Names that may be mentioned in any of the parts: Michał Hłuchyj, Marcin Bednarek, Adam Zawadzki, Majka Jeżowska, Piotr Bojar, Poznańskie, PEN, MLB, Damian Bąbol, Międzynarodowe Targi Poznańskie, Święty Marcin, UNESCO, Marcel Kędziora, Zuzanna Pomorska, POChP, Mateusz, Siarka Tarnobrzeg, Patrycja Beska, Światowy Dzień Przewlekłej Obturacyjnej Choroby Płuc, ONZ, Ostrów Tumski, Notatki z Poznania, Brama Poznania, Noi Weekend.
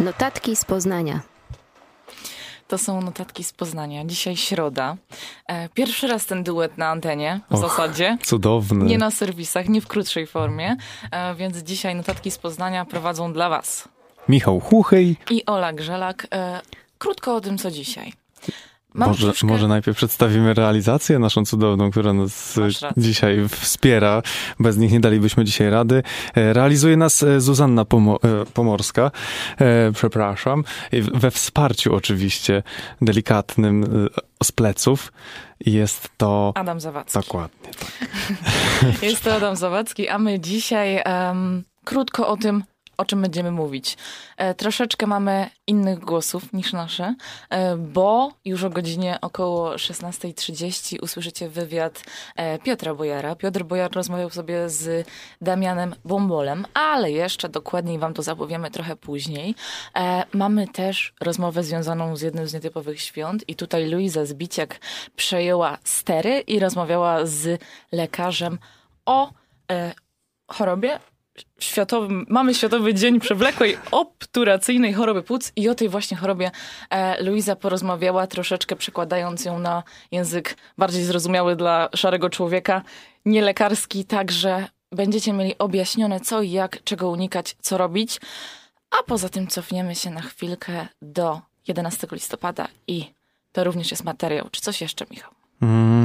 Notatki z Poznania. To są Notatki z Poznania. Dzisiaj środa. Pierwszy raz ten duet na antenie w zasadzie. Cudowny. Nie na serwisach, nie w krótszej formie. Więc dzisiaj Notatki z Poznania prowadzą dla was Michał Hłuchyj i Ola Grzelak. Krótko o tym, co dzisiaj. Może najpierw przedstawimy realizację naszą cudowną, która nas dzisiaj wspiera. Bez nich nie dalibyśmy dzisiaj rady. Realizuje nas Zuzanna Pomorska. Przepraszam. We wsparciu oczywiście delikatnym z pleców. Jest to... Adam Zawadzki. Dokładnie. Tak. Jest to Adam Zawadzki, a my dzisiaj krótko o tym, o czym będziemy mówić. Troszeczkę mamy innych głosów niż nasze, bo już o godzinie około 16:30 usłyszycie wywiad Piotra Bojara. Piotr Bojar rozmawiał sobie z Damianem Bąbolem, ale jeszcze dokładniej wam to zapowiemy trochę później. Mamy też rozmowę związaną z jednym z nietypowych świąt i tutaj Luiza Zbiciak przejęła stery i rozmawiała z lekarzem o chorobie. Mamy Światowy Dzień Przewlekłej Obturacyjnej Choroby Płuc i o tej właśnie chorobie Luiza porozmawiała troszeczkę, przekładając ją na język bardziej zrozumiały dla szarego człowieka, nielekarski, także będziecie mieli objaśnione co i jak, czego unikać, co robić. A poza tym cofniemy się na chwilkę do 11 listopada i to również jest materiał. Czy coś jeszcze, Michał?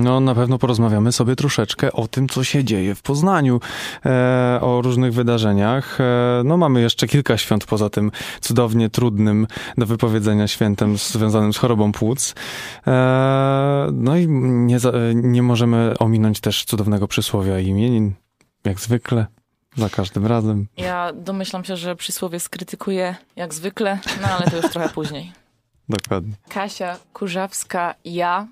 No, na pewno porozmawiamy sobie troszeczkę o tym, co się dzieje w Poznaniu, o różnych wydarzeniach. No, mamy jeszcze kilka świąt poza tym cudownie trudnym do wypowiedzenia świętem związanym z chorobą płuc. No i nie możemy ominąć też cudownego przysłowia imienin, jak zwykle. Za każdym razem. Ja domyślam się, że przysłowie skrytykuję jak zwykle, no ale to już trochę później. Dokładnie. Kasia Kurzawska, ja,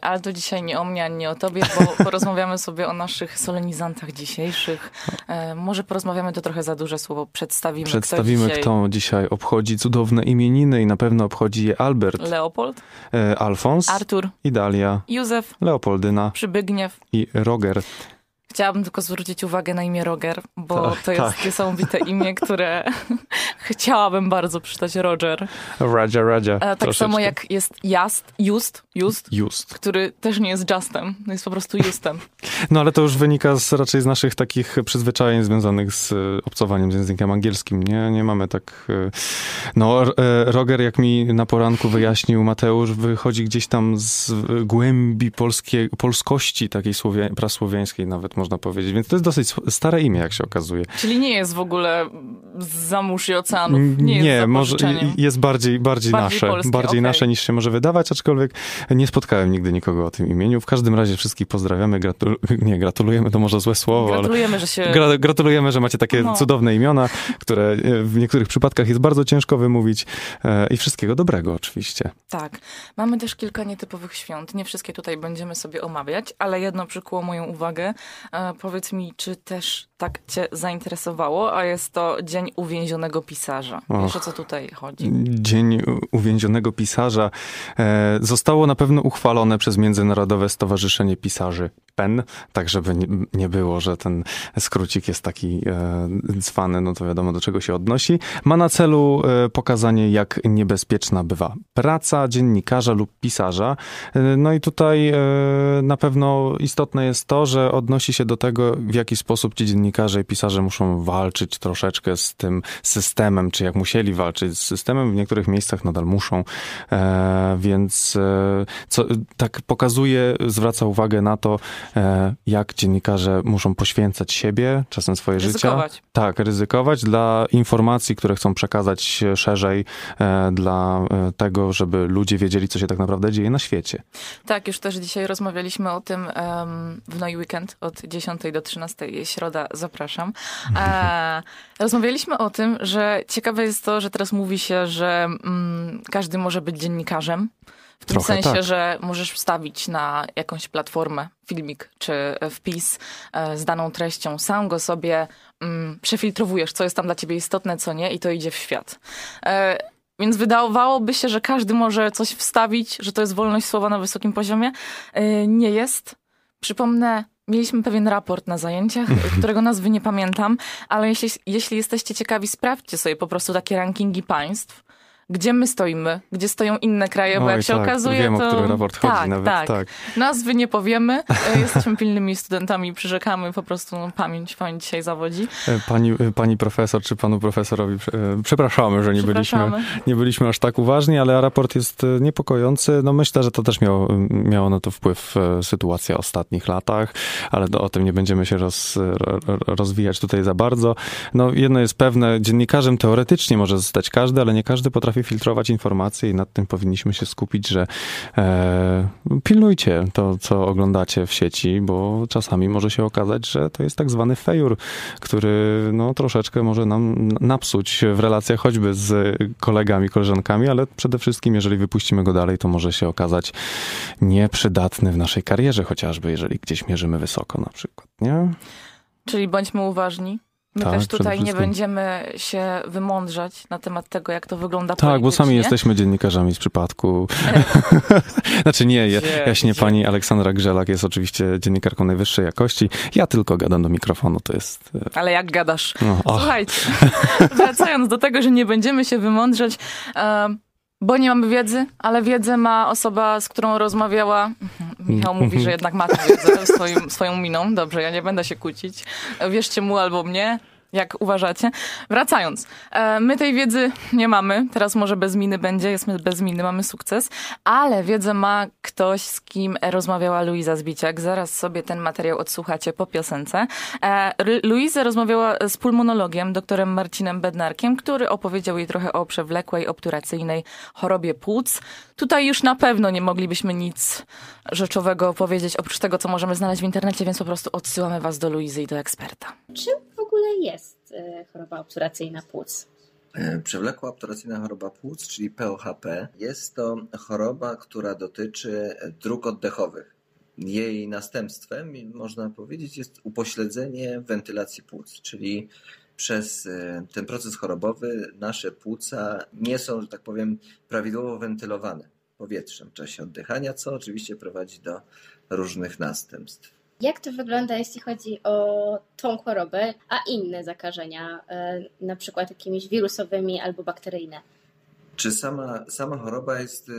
ale to dzisiaj nie o mnie, ani nie o tobie, bo porozmawiamy sobie o naszych solenizantach dzisiejszych. Może porozmawiamy, to trochę za duże słowo, przedstawimy kto dzisiaj obchodzi cudowne imieniny i na pewno obchodzi je Albert, Leopold, Alfons, Artur i Dalia, Józef, Leopoldyna, Przybygniew i Roger. Chciałabym tylko zwrócić uwagę na imię Roger, bo to jest niesamowite imię, które chciałabym bardzo przeczytać Roger. Roger. Tak troszeczkę. Samo jak jest Just, który też nie jest Justem, jest po prostu Justem. No ale to już wynika raczej z naszych takich przyzwyczajeń związanych z obcowaniem z językiem angielskim. Nie mamy tak... No Roger, jak mi na poranku wyjaśnił Mateusz, wychodzi gdzieś tam z głębi polskości takiej prasłowiańskiej nawet, można powiedzieć. Więc to jest dosyć stare imię, jak się okazuje. Czyli nie jest w ogóle z zamórz i oceanów. Nie, może jest bardziej nasze. Polskie, bardziej nasze niż się może wydawać, aczkolwiek nie spotkałem nigdy nikogo o tym imieniu. W każdym razie wszystkich pozdrawiamy. Gratulujemy, to może złe słowo. Gratulujemy, że macie takie cudowne imiona, które w niektórych przypadkach jest bardzo ciężko wymówić. I wszystkiego dobrego oczywiście. Tak. Mamy też kilka nietypowych świąt. Nie wszystkie tutaj będziemy sobie omawiać, ale jedno przykuło moją uwagę. Powiedz mi, czy też tak cię zainteresowało, a jest to Dzień Uwięzionego Pisarza. Wiesz, o co tutaj chodzi? Dzień Uwięzionego Pisarza zostało na pewno uchwalone przez Międzynarodowe Stowarzyszenie Pisarzy PEN, tak żeby nie było, że ten skrócik jest taki cwany, no to wiadomo do czego się odnosi. Ma na celu pokazanie, jak niebezpieczna bywa praca dziennikarza lub pisarza. No i tutaj na pewno istotne jest to, że odnosi się do tego, w jaki sposób ci dziennikarze i pisarze muszą walczyć troszeczkę z tym systemem, czy jak musieli walczyć z systemem, w niektórych miejscach nadal muszą, więc tak pokazuje, zwraca uwagę na to, jak dziennikarze muszą poświęcać siebie, czasem swoje życie. Tak, ryzykować dla informacji, które chcą przekazać szerzej, dla tego, żeby ludzie wiedzieli, co się tak naprawdę dzieje na świecie. Tak, już też dzisiaj rozmawialiśmy o tym w Noi Weekend od 10 do 13, środa, zapraszam. Rozmawialiśmy o tym, że ciekawe jest to, że teraz mówi się, że każdy może być dziennikarzem. W tym sensie, że możesz wstawić na jakąś platformę filmik czy wpis z daną treścią. Sam go sobie przefiltrowujesz, co jest tam dla ciebie istotne, co nie, i to idzie w świat. Więc wydawałoby się, że każdy może coś wstawić, że to jest wolność słowa na wysokim poziomie. Nie jest. Przypomnę Mieliśmy pewien raport na zajęciach, którego nazwy nie pamiętam, ale jeśli jesteście ciekawi, sprawdźcie sobie po prostu takie rankingi państw, gdzie my stoimy, gdzie stoją inne kraje, bo jak się okazuje, wiem, to... o który raport chodzi nawet. Tak. Nazwy nie powiemy. Jesteśmy pilnymi studentami, przyrzekamy po prostu, pamięć dzisiaj zawodzi. Pani profesor, czy panu profesorowi, przepraszamy, że nie byliśmy aż tak uważni, ale raport jest niepokojący. No myślę, że to też miało na to wpływ sytuacja w ostatnich latach, ale o tym nie będziemy się rozwijać tutaj za bardzo. No jedno jest pewne, dziennikarzem teoretycznie może zostać każdy, ale nie każdy potrafi filtrować informacje i nad tym powinniśmy się skupić, że pilnujcie to, co oglądacie w sieci, bo czasami może się okazać, że to jest tak zwany fejur, który no, troszeczkę może nam napsuć w relacjach choćby z kolegami, koleżankami, ale przede wszystkim, jeżeli wypuścimy go dalej, to może się okazać nieprzydatny w naszej karierze, chociażby jeżeli gdzieś mierzymy wysoko na przykład, nie? Czyli bądźmy uważni. My też tutaj nie będziemy się wymądrzać na temat tego, jak to wygląda politycznie. Tak, bo sami jesteśmy dziennikarzami z przypadku. Znaczy nie, jaśnie pani Aleksandra Grzelak jest oczywiście dziennikarką najwyższej jakości. Ja tylko gadam do mikrofonu, to jest... Ale jak gadasz? No, słuchajcie, wracając do tego, że nie będziemy się wymądrzać, bo nie mamy wiedzy, ale wiedzę ma osoba, z którą rozmawiała. Michał mówi, że jednak ma wiedzę swoją miną. Dobrze, ja nie będę się kłócić. Wierzcie mu albo mnie, jak uważacie. Wracając, my tej wiedzy nie mamy. Teraz może bez miny będzie, jesteśmy bez miny, mamy sukces. Ale wiedzę ma ktoś, z kim rozmawiała Luiza Zbiciak. Zaraz sobie ten materiał odsłuchacie po piosence. Luiza rozmawiała z pulmonologiem, doktorem Marcinem Bednarkiem, który opowiedział jej trochę o przewlekłej obturacyjnej chorobie płuc. Tutaj już na pewno nie moglibyśmy nic rzeczowego powiedzieć, oprócz tego, co możemy znaleźć w internecie, więc po prostu odsyłamy was do Luizy i do eksperta. Czym w ogóle jest choroba obturacyjna płuc? Przewlekła obturacyjna choroba płuc, czyli POChP, jest to choroba, która dotyczy dróg oddechowych. Jej następstwem, można powiedzieć, jest upośledzenie wentylacji płuc, czyli przez ten proces chorobowy nasze płuca nie są, że tak powiem, prawidłowo wentylowane powietrzem w czasie oddychania, co oczywiście prowadzi do różnych następstw. Jak to wygląda, jeśli chodzi o tą chorobę, a inne zakażenia, na przykład jakimiś wirusowymi albo bakteryjne? Czy sama choroba jest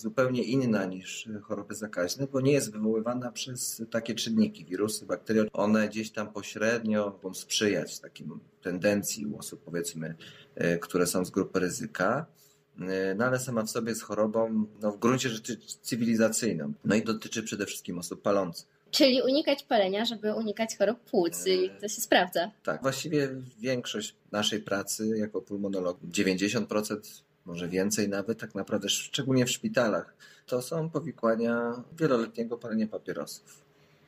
zupełnie inna niż choroby zakaźne, bo nie jest wywoływana przez takie czynniki, wirusy, bakterie. One gdzieś tam pośrednio mogą sprzyjać takim tendencji u osób, powiedzmy, które są z grupy ryzyka, no ale sama w sobie jest chorobą w gruncie rzeczy cywilizacyjną. No i dotyczy przede wszystkim osób palących. Czyli unikać palenia, żeby unikać chorób płuc i to się sprawdza. Tak, właściwie większość naszej pracy jako pulmonolog, 90%, może więcej nawet, tak naprawdę, szczególnie w szpitalach, to są powikłania wieloletniego palenia papierosów.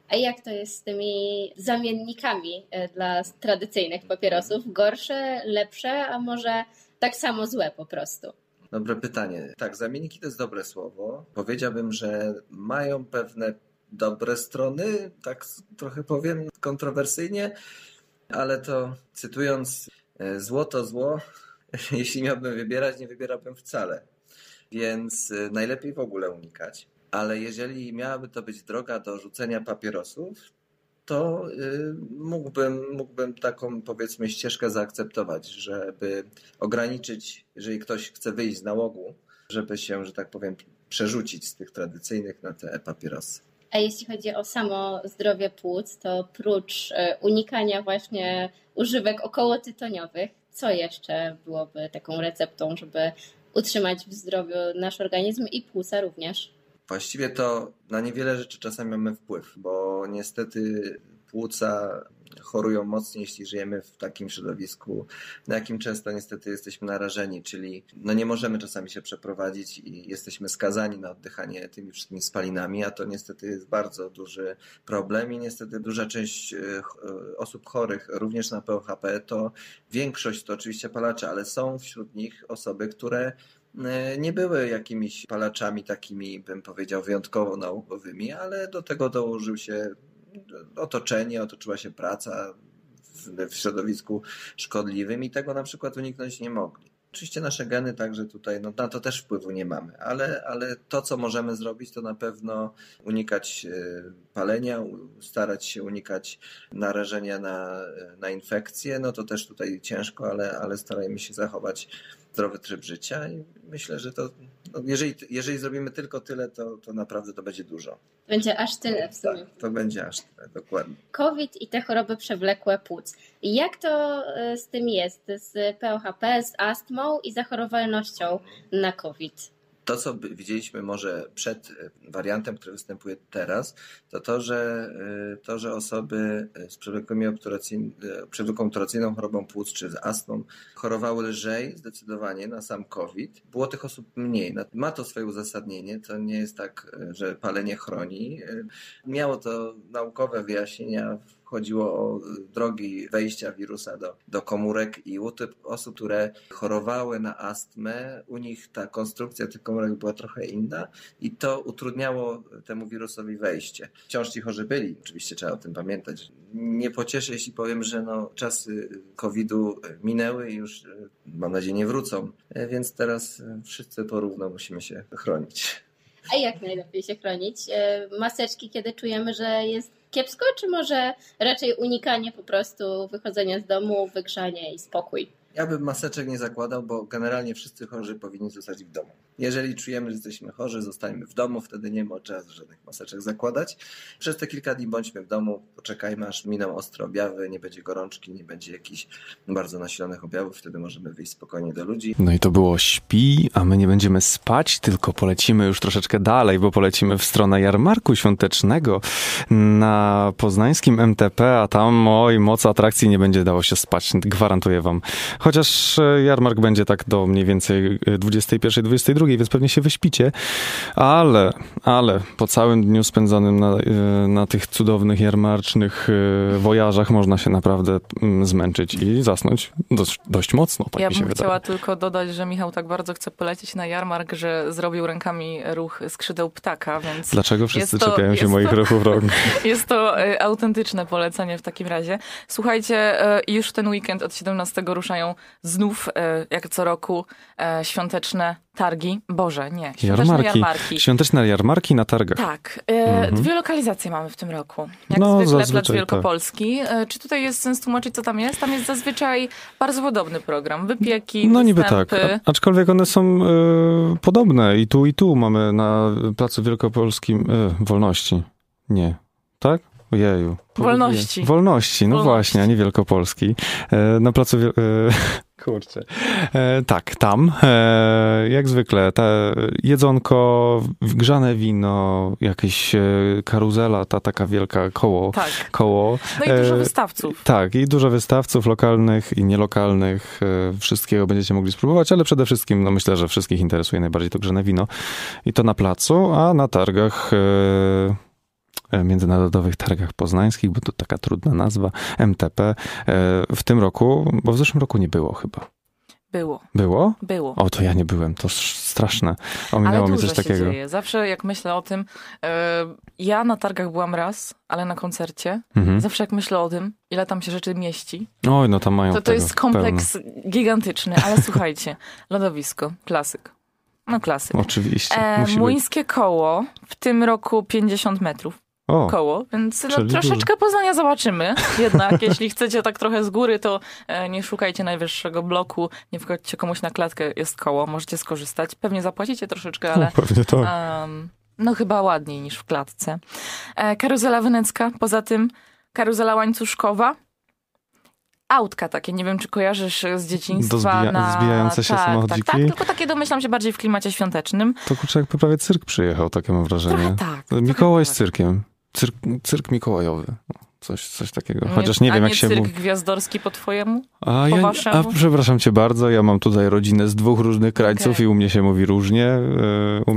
A jak to jest z tymi zamiennikami dla tradycyjnych papierosów? Gorsze, lepsze, a może tak samo złe po prostu? Dobre pytanie. Tak, zamienniki to jest dobre słowo. Powiedziałbym, że mają pewne dobre strony, tak trochę powiem kontrowersyjnie, ale to cytując, zło to zło. Jeśli miałbym wybierać, nie wybierałbym wcale, więc najlepiej w ogóle unikać. Ale jeżeli miałaby to być droga do rzucenia papierosów, to mógłbym taką, powiedzmy, ścieżkę zaakceptować, żeby ograniczyć, jeżeli ktoś chce wyjść z nałogu, żeby się, że tak powiem, przerzucić z tych tradycyjnych na te papierosy. A jeśli chodzi o samo zdrowie płuc, to prócz unikania właśnie używek okołotytoniowych, co jeszcze byłoby taką receptą, żeby utrzymać w zdrowiu nasz organizm i płuca również? Właściwie to na niewiele rzeczy czasami mamy wpływ, bo niestety płuca chorują mocniej, jeśli żyjemy w takim środowisku, na jakim często niestety jesteśmy narażeni, czyli nie możemy czasami się przeprowadzić i jesteśmy skazani na oddychanie tymi wszystkimi spalinami, a to niestety jest bardzo duży problem i niestety duża część osób chorych również na POChP, to większość to oczywiście palacze, ale są wśród nich osoby, które nie były jakimiś palaczami takimi, bym powiedział, wyjątkowo nałogowymi, ale do tego dołożył się otoczenie, otoczyła się praca w środowisku szkodliwym i tego na przykład uniknąć nie mogli. oczywiście nasze geny, także tutaj no, na to też wpływu nie mamy, ale to, co możemy zrobić, to na pewno unikać palenia, starać się unikać narażenia na infekcje. No to też tutaj ciężko, ale starajmy się zachować zdrowy tryb życia i myślę, że to no, jeżeli zrobimy tylko tyle, to naprawdę to będzie dużo. Będzie aż tyle w sumie. Tak, to będzie aż tyle, dokładnie. COVID i te choroby przewlekłe płuc. Jak to z tym jest? Z POChP, z astmą i zachorowalnością na COVID? To, co widzieliśmy może przed wariantem, który występuje teraz, to, że osoby z przewlekłą obturacyjną chorobą płuc czy z astmą chorowały lżej zdecydowanie na sam COVID. Było tych osób mniej. Ma to swoje uzasadnienie. To nie jest tak, że palenie chroni. Miało to naukowe wyjaśnienia. Chodziło o drogi wejścia wirusa do komórek i u tych osób, które chorowały na astmę, u nich ta konstrukcja tych komórek była trochę inna i to utrudniało temu wirusowi wejście. Wciąż ci chorzy byli, oczywiście trzeba o tym pamiętać. Nie pocieszę, jeśli powiem, że no, czasy COVID-u minęły i już mam nadzieję nie wrócą, więc teraz wszyscy porówno musimy się chronić. A jak najlepiej się chronić? Maseczki, kiedy czujemy, że jest kiepsko, czy może raczej unikanie po prostu wychodzenia z domu, wygrzanie i spokój? Ja bym maseczek nie zakładał, bo generalnie wszyscy chorzy powinni zostać w domu. Jeżeli czujemy, że jesteśmy chorzy, zostańmy w domu, wtedy nie ma czasu żadnych maseczek zakładać. Przez te kilka dni bądźmy w domu, poczekajmy, aż miną ostre objawy, nie będzie gorączki, nie będzie jakichś bardzo nasilonych objawów, wtedy możemy wyjść spokojnie do ludzi. No i to było śpi, a my nie będziemy spać, tylko polecimy już troszeczkę dalej, bo polecimy w stronę jarmarku świątecznego na poznańskim MTP, a tam oj, moc atrakcji nie będzie dało się spać, gwarantuję wam. Chociaż jarmark będzie tak do mniej więcej 21-22, więc pewnie się wyśpicie, ale po całym dniu spędzonym na tych cudownych jarmarcznych wojażach można się naprawdę zmęczyć i zasnąć dość mocno, tak mi się wydaje. Ja bym chciała tylko dodać, że Michał tak bardzo chce polecieć na jarmark, że zrobił rękami ruch skrzydeł ptaka, więc... Dlaczego wszyscy czepiają się moich ruchów rąk? Jest to autentyczne polecenie w takim razie. Słuchajcie, już ten weekend od 17 ruszają znów, jak co roku, świąteczne targi. Boże, nie. Świąteczne jarmarki. Świąteczne jarmarki na targach. Tak. Dwie lokalizacje mamy w tym roku. Jak zwykle Plac Wielkopolski. Tak. Czy tutaj jest sens tłumaczyć, co tam jest? Tam jest zazwyczaj bardzo podobny program. Wypieki, no niby tak. Aczkolwiek one są podobne. I tu mamy na Placu Wielkopolskim Wolności. Nie. Tak? Ojeju. Wolności, no Wolności. Właśnie, a nie Wielkopolski. Na placu... Kurczę. Tak, tam. Jak zwykle. Jedzonko, grzane wino, jakieś karuzela, ta taka wielka koło. No i dużo wystawców. Tak, i dużo wystawców lokalnych i nielokalnych. Wszystkiego będziecie mogli spróbować, ale przede wszystkim, no myślę, że wszystkich interesuje najbardziej to grzane wino. I to na placu, a na targach... Międzynarodowych Targach Poznańskich, bo to taka trudna nazwa, MTP. W tym roku, bo w zeszłym roku nie było chyba. Było? Było. O, to ja nie byłem, to straszne. Ominęło mi coś takiego. Ale dużo się dzieje. Zawsze jak myślę o tym, ja na targach byłam raz, ale na koncercie. Mhm. Zawsze jak myślę o tym, ile tam się rzeczy mieści. Oj, no tam mają to jest kompleks gigantyczny, ale słuchajcie, lodowisko, klasyk. No klasyk. Oczywiście. Młyńskie koło, w tym roku 50 metrów. Koło, więc no, troszeczkę duży. Poznania zobaczymy. Jednak jeśli chcecie tak trochę z góry, to nie szukajcie najwyższego bloku, nie wchodźcie komuś na klatkę, jest koło, możecie skorzystać. Pewnie zapłacicie troszeczkę, ale... Pewnie to. No chyba ładniej niż w klatce. Karuzela wenecka, poza tym karuzela łańcuszkowa. Autka takie, nie wiem, czy kojarzysz z dzieciństwa. Zbijające się samochodziki. Tak, tylko takie domyślam się bardziej w klimacie świątecznym. To kurczę, jakby prawie cyrk przyjechał, takie mam wrażenie. Trochę tak. Mikołaj z cyrkiem. Cyrk mikołajowy. Coś takiego. Chociaż nie wiem, jak się mówi. A nie cyrk gwiazdorski po twojemu? A przepraszam cię bardzo, ja mam tutaj rodzinę z dwóch różnych krańców i u mnie się mówi różnie.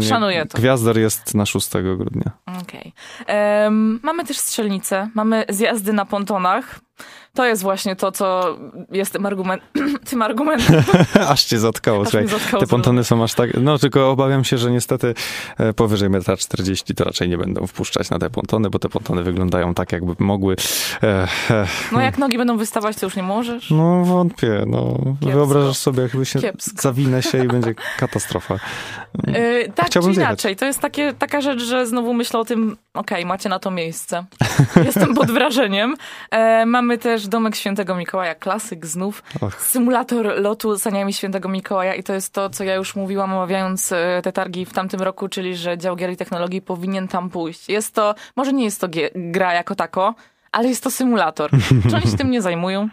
Szanuję to. Gwiazdor jest na 6 grudnia. Okej. Mamy też strzelnicę, mamy zjazdy na pontonach. To jest właśnie to, co jest tym argumentem. Aż cię zatkało, słuchaj. Te pontony są aż tak... No, tylko obawiam się, że niestety powyżej 1,40 m to raczej nie będą wpuszczać na te pontony, bo te pontony wyglądają tak, jakby mogły... No, jak nogi będą wystawać, to już nie możesz. No, wątpię. No. Wyobrażasz sobie, jakby się zawinę się i będzie katastrofa. Tak czy inaczej. To jest taka rzecz, że znowu myślę o tym, okej, macie na to miejsce. Jestem pod wrażeniem. Mamy też Domek Świętego Mikołaja, klasyk znów. Symulator lotu saniami Świętego Mikołaja i to jest to, co ja już mówiłam, omawiając te targi w tamtym roku, czyli że dział gier i technologii powinien tam pójść. Jest to, może nie jest to gra jako tako, ale jest to symulator. Czy oni się tym nie zajmują?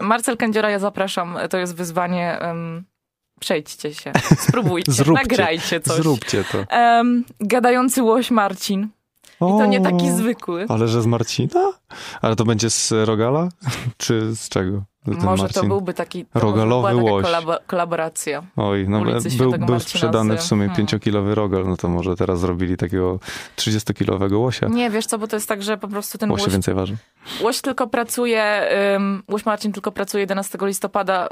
Marcel Kędziora, ja zapraszam, to jest wyzwanie... Przejdźcie się, spróbujcie, nagrajcie coś. Zróbcie to. Gadający łoś Marcin. I to nie taki zwykły. Ale że z Marcina? Ale to będzie z Rogala? Czy z czego? Może Marcin? To byłby taki... Rogalowy łoś. Kolaboracja. Oj, no był sprzedany w sumie 5-kilowy rogal, no to może teraz zrobili takiego 30-kilowego łosia. Nie, wiesz co, bo to jest tak, że po prostu ten łoś... więcej waży. Łoś tylko pracuje, łoś Marcin tylko pracuje 11 listopada,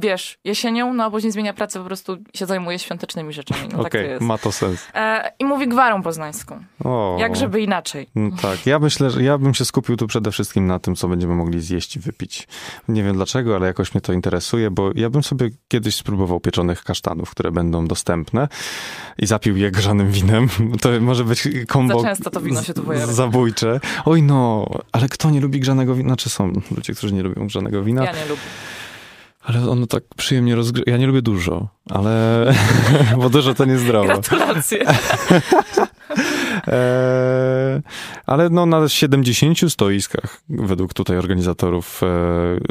wiesz, jesienią, no a później zmienia pracę, po prostu się zajmuje świątecznymi rzeczami. No, tak to jest. Ma to sens. I mówi gwarą poznańską. Jak żeby inaczej. No, tak, ja myślę, że ja bym się skupił tu przede wszystkim na tym, co będziemy mogli zjeść i wypić. Nie wiem dlaczego, ale jakoś mnie to interesuje, bo ja bym sobie kiedyś spróbował pieczonych kasztanów, które będą dostępne i zapił je grzanym winem. To może być kombo... Za często to wino się tu pojawia. Zabójcze. Oj no, ale kto nie lubi grzanego wina? Znaczy są ludzie, którzy nie lubią grzanego wina. Ja nie lubię. Ale ono tak przyjemnie rozgrzewa. Ja nie lubię dużo, ale... bo dużo to niezdrowo. Gratulacje. Ale no na 70 stoiskach, według tutaj organizatorów,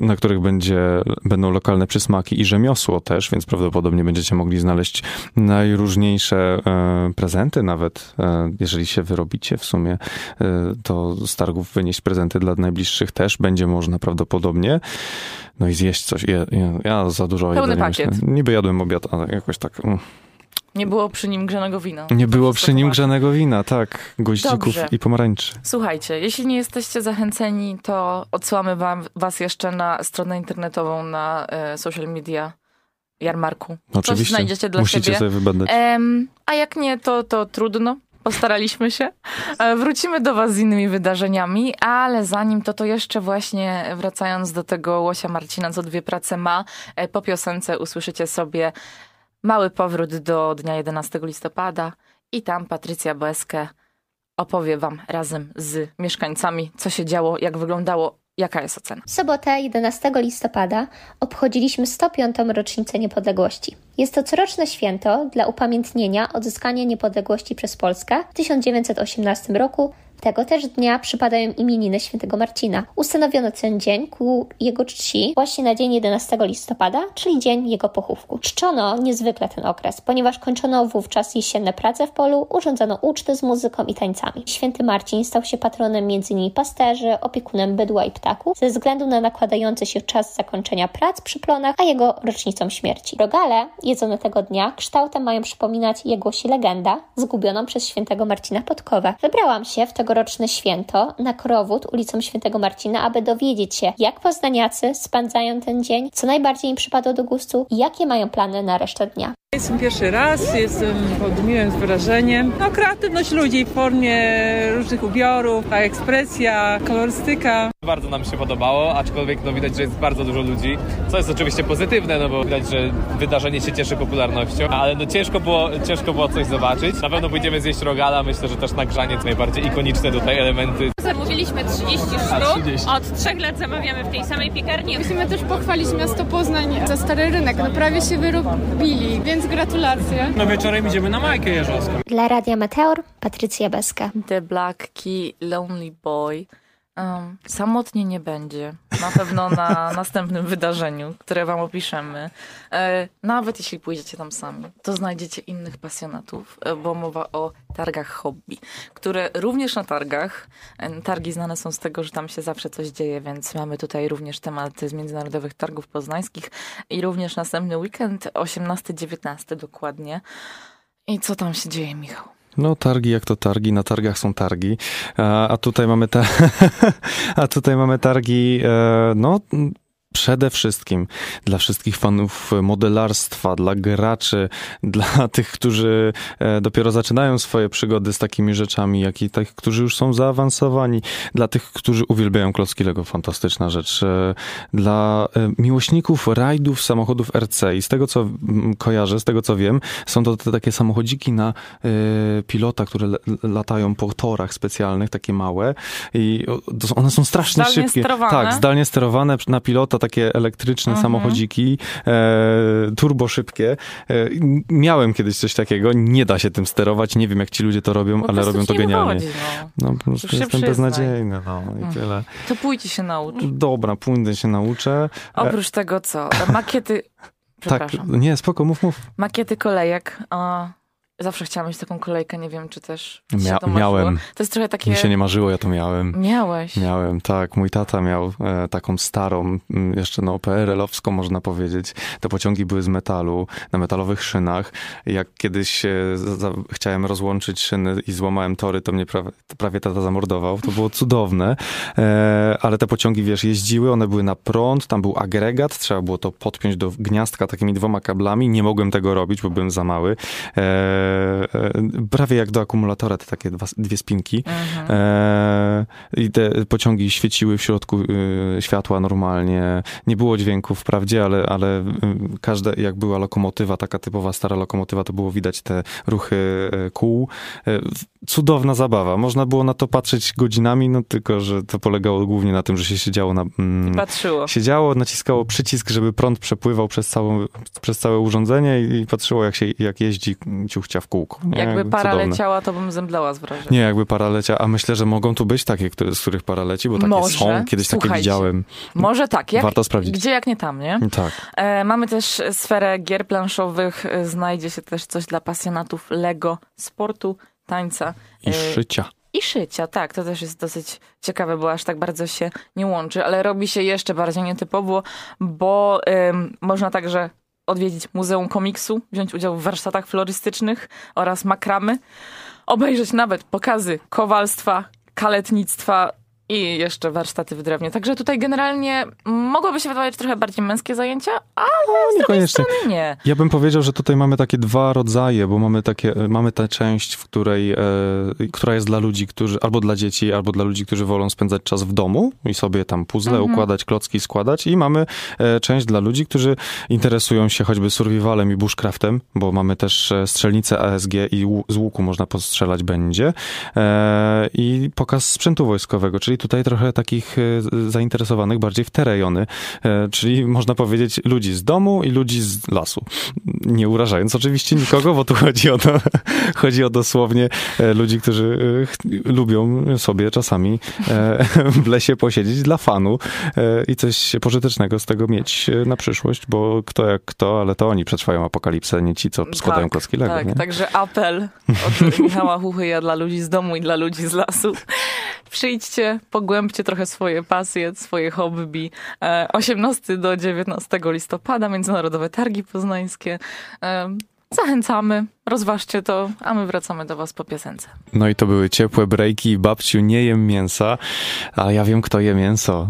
na których będą lokalne przysmaki i rzemiosło też, więc prawdopodobnie będziecie mogli znaleźć najróżniejsze prezenty nawet, jeżeli się wyrobicie w sumie, to z targów wynieść prezenty dla najbliższych też będzie można prawdopodobnie. No i zjeść coś. Ja za dużo jadłem. Pełny pakiet. Niby jadłem obiad, ale jakoś tak... Nie było przy nim grzanego wina. Nie było przy nim grzanego wina, tak. Goździków i pomarańczy. Słuchajcie, jeśli nie jesteście zachęceni, to odsyłamy was jeszcze na stronę internetową, na social media jarmarku. Oczywiście. Coś znajdziecie dla siebie. Musicie sobie wybadać. A jak nie, to trudno. Postaraliśmy się. Wrócimy do was z innymi wydarzeniami, ale zanim to jeszcze właśnie wracając do tego łosia Marcina, co dwie prace ma, po piosence usłyszycie sobie mały powrót do dnia 11 listopada i tam Patrycja Beska opowie wam razem z mieszkańcami, co się działo, jak wyglądało, jaka jest ocena. W sobotę 11 listopada obchodziliśmy 105. rocznicę niepodległości. Jest to coroczne święto dla upamiętnienia odzyskania niepodległości przez Polskę w 1918 roku. Tego też dnia przypadają imieniny Świętego Marcina. Ustanowiono ten dzień ku jego czci właśnie na dzień 11 listopada, czyli dzień jego pochówku. Czczono niezwykle ten okres, ponieważ kończono wówczas jesienne prace w polu, urządzano uczty z muzyką i tańcami. Święty Marcin stał się patronem m.in. pasterzy, opiekunem bydła i ptaków, ze względu na nakładający się czas zakończenia prac przy plonach, a jego rocznicą śmierci. Rogale jedzone tego dnia kształtem mają przypominać, jak głosi legenda, zgubioną przez Świętego Marcina podkowę. Wybrałam się w tegoroczne święto na Krowód ulicą Świętego Marcina, aby dowiedzieć się, jak poznaniacy spędzają ten dzień, co najbardziej im przypadło do gustu i jakie mają plany na resztę dnia. Jestem pierwszy raz, jestem pod miłym wrażeniem. No, kreatywność ludzi w formie różnych ubiorów, ta ekspresja, kolorystyka. Bardzo nam się podobało, aczkolwiek no, widać, że jest bardzo dużo ludzi, co jest oczywiście pozytywne, no bo widać, że wydarzenie się cieszy popularnością, ale no, ciężko było coś zobaczyć. Na pewno pójdziemy zjeść rogala, myślę, że też na grzanie to najbardziej ikoniczne tutaj elementy. Zamówiliśmy 30 sztuk, od 3 lat zamawiamy w tej samej piekarni. Musimy też pochwalić miasto Poznań za stary rynek, no prawie się wyrobili, więc gratulacje. No wieczorem idziemy na Majkę Jeżowską. Dla Radia Meteor, Patrycja Beska. The Black Key, Lonely Boy. Samotnie nie będzie. Na pewno na następnym wydarzeniu, które wam opiszemy. Nawet jeśli pójdziecie tam sami, to znajdziecie innych pasjonatów, bo mowa o targach hobby, które również na targach, targi znane są z tego, że tam się zawsze coś dzieje, więc mamy tutaj również tematy z Międzynarodowych Targów Poznańskich i również następny weekend, 18-19 dokładnie. I co tam się dzieje, Michał? No targi jak to targi, na targach są targi, a tutaj mamy targi, no... Przede wszystkim dla wszystkich fanów modelarstwa, dla graczy, dla tych, którzy dopiero zaczynają swoje przygody z takimi rzeczami, jak i tych, którzy już są zaawansowani, dla tych, którzy uwielbiają klocki Lego, fantastyczna rzecz, dla miłośników rajdów, samochodów RC i z tego, co kojarzę, z tego, co wiem, są to te takie samochodziki na pilota, które latają po torach specjalnych, takie małe i one są strasznie szybkie. Zdalnie sterowane. Tak, zdalnie sterowane na pilota, takie elektryczne samochodziki, turbo szybkie. Miałem kiedyś coś takiego, nie da się tym sterować, nie wiem jak ci ludzie to robią, no ale robią to genialnie. Wychodzi, no po prostu jestem beznadziejny, no i tyle. To pójdź się naucz. Dobra, pójdę się nauczę. Oprócz tego co? Makiety... Przepraszam. Tak, nie, spoko, mów. Makiety kolejek... Zawsze chciałam mieć taką kolejkę, nie wiem, czy też miałem. To jest trochę takie... Mi się nie marzyło, ja to miałem. Miałeś? Miałem, tak. Mój tata miał taką starą, jeszcze no PRL-owską można powiedzieć. Te pociągi były z metalu, na metalowych szynach. Jak kiedyś chciałem rozłączyć szyny i złamałem tory, to mnie prawie tata zamordował. To było cudowne. Ale te pociągi, wiesz, jeździły, one były na prąd, tam był agregat, trzeba było to podpiąć do gniazdka takimi 2 kablami. Nie mogłem tego robić, bo byłem za mały. Prawie jak do akumulatora te takie 2 spinki. I te pociągi świeciły w środku światła normalnie. Nie było dźwięków wprawdzie, ale każda, jak była lokomotywa, taka typowa stara lokomotywa, to było widać te ruchy kół. Cudowna zabawa. Można było na to patrzeć godzinami, no tylko, że to polegało głównie na tym, że się siedziało siedziało, naciskało przycisk, żeby prąd przepływał przez całe urządzenie i patrzyło jak jeździ ciuchcia w kółku. Nie? Jakby para leciała, to bym zemdlała z wrażenia. Nie, jakby para leciała, a myślę, że mogą tu być takie, z których para leci, bo takie może są. Kiedyś takie widziałem. Może tak. Warto sprawdzić. Gdzie jak nie tam, nie? Tak. Mamy też sferę gier planszowych. Znajdzie się też coś dla pasjonatów Lego, sportu, tańca. I szycia. I szycia, tak. To też jest dosyć ciekawe, bo aż tak bardzo się nie łączy, ale robi się jeszcze bardziej nietypowo, bo można także odwiedzić Muzeum Komiksu, wziąć udział w warsztatach florystycznych oraz makramy, obejrzeć nawet pokazy kowalstwa, kaletnictwa i jeszcze warsztaty w drewnie. Także tutaj generalnie mogłoby się wydawać trochę bardziej męskie zajęcia, ale niekoniecznie. Nie. Ja bym powiedział, że tutaj mamy takie 2 rodzaje, bo mamy tę część, w której, która jest dla ludzi, którzy albo dla dzieci, albo dla ludzi, którzy wolą spędzać czas w domu i sobie tam puzzle układać, klocki składać, i mamy część dla ludzi, którzy interesują się choćby survivalem i bushcraftem, bo mamy też strzelnicę ASG i z łuku można postrzelać będzie, i pokaz sprzętu wojskowego, czyli tutaj trochę takich zainteresowanych bardziej w te rejony, czyli można powiedzieć ludzi z domu i ludzi z lasu. Nie urażając oczywiście nikogo, bo tu chodzi o dosłownie ludzi, którzy lubią sobie czasami w lesie posiedzieć dla fanu i coś pożytecznego z tego mieć na przyszłość, bo kto jak kto, ale to oni przetrwają apokalipsę, nie ci, co składają klocki Lego. Tak, nie? Także apel od Michała Hłuchyja dla ludzi z domu i dla ludzi z lasu. Przyjdźcie, pogłębcie trochę swoje pasje, swoje hobby. 18 do 19 listopada Międzynarodowe Targi Poznańskie. Zachęcamy, rozważcie to, a my wracamy do was po piosence. No i to były ciepłe brejki. Babciu, nie jem mięsa, ale ja wiem, kto je mięso.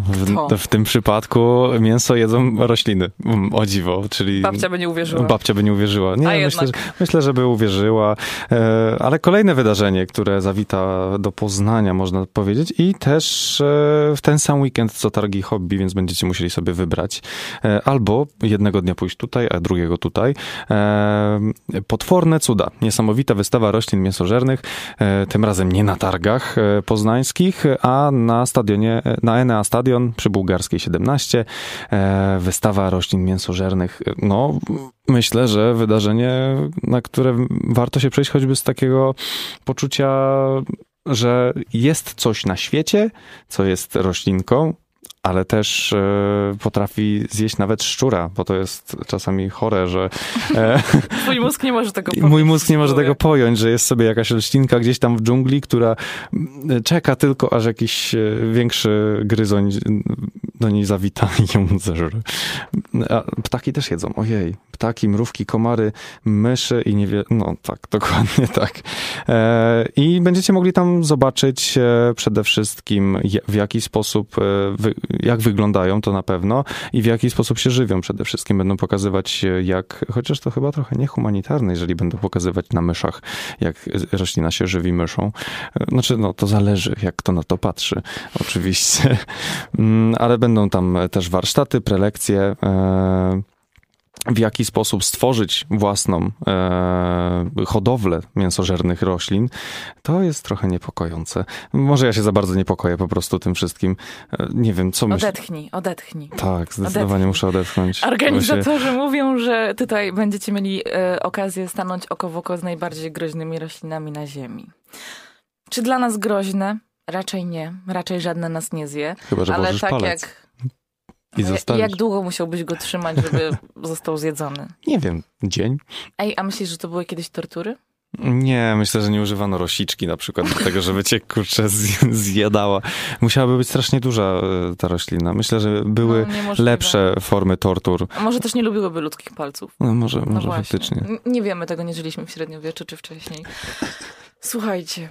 W tym przypadku mięso jedzą rośliny, o dziwo, czyli... Babcia by nie uwierzyła. Nie, myślę, że by uwierzyła. Ale kolejne wydarzenie, które zawita do Poznania, można powiedzieć, i też w ten sam weekend, co targi hobby, więc będziecie musieli sobie wybrać. Albo jednego dnia pójść tutaj, a drugiego tutaj. Potworne cuda. Niesamowita wystawa roślin mięsożernych, tym razem nie na targach poznańskich, a na Enea Stadion przy Bułgarskiej 17. Wystawa roślin mięsożernych. No, myślę, że wydarzenie, na które warto się przejść choćby z takiego poczucia, że jest coś na świecie, co jest roślinką, ale też potrafi zjeść nawet szczura, bo to jest czasami chore, że... Mój mózg nie może tego pojąć. Że jest sobie jakaś roślinka gdzieś tam w dżungli, która czeka tylko, aż jakiś większy gryzoń do niej zawita i ją zeżre. Ptaki też jedzą, ojej. ptaki, mrówki, komary, myszy i no tak, dokładnie tak. I będziecie mogli tam zobaczyć przede wszystkim w jaki sposób, jak wyglądają, to na pewno, i w jaki sposób się żywią przede wszystkim. Będą pokazywać jak, chociaż to chyba trochę niehumanitarne, jeżeli będą pokazywać na myszach, jak roślina się żywi myszą. Znaczy, no to zależy, jak kto na to patrzy, oczywiście. Ale będą tam też warsztaty, prelekcje, w jaki sposób stworzyć własną hodowlę mięsożernych roślin. To jest trochę niepokojące. Może ja się za bardzo niepokoję po prostu tym wszystkim. Nie wiem, co myślisz. Odetchnij. Tak, zdecydowanie muszę odetchnąć. Organizatorzy mówią, że tutaj będziecie mieli okazję stanąć oko w oko z najbardziej groźnymi roślinami na ziemi. Czy dla nas groźne? Raczej nie. Raczej żadne nas nie zje. Chyba, że włożysz palec. Jak długo musiałbyś go trzymać, żeby został zjedzony? Nie wiem, dzień. Ej, a myślisz, że to były kiedyś tortury? Nie, myślę, że nie używano rosiczki na przykład do tego, żeby cię kurczę zjadała. Musiałaby być strasznie duża ta roślina. Myślę, że były lepsze formy tortur. A może też nie lubiłyby ludzkich palców. No może właśnie. Faktycznie. Nie wiemy tego, nie żyliśmy w średniowieczu czy wcześniej. Słuchajcie,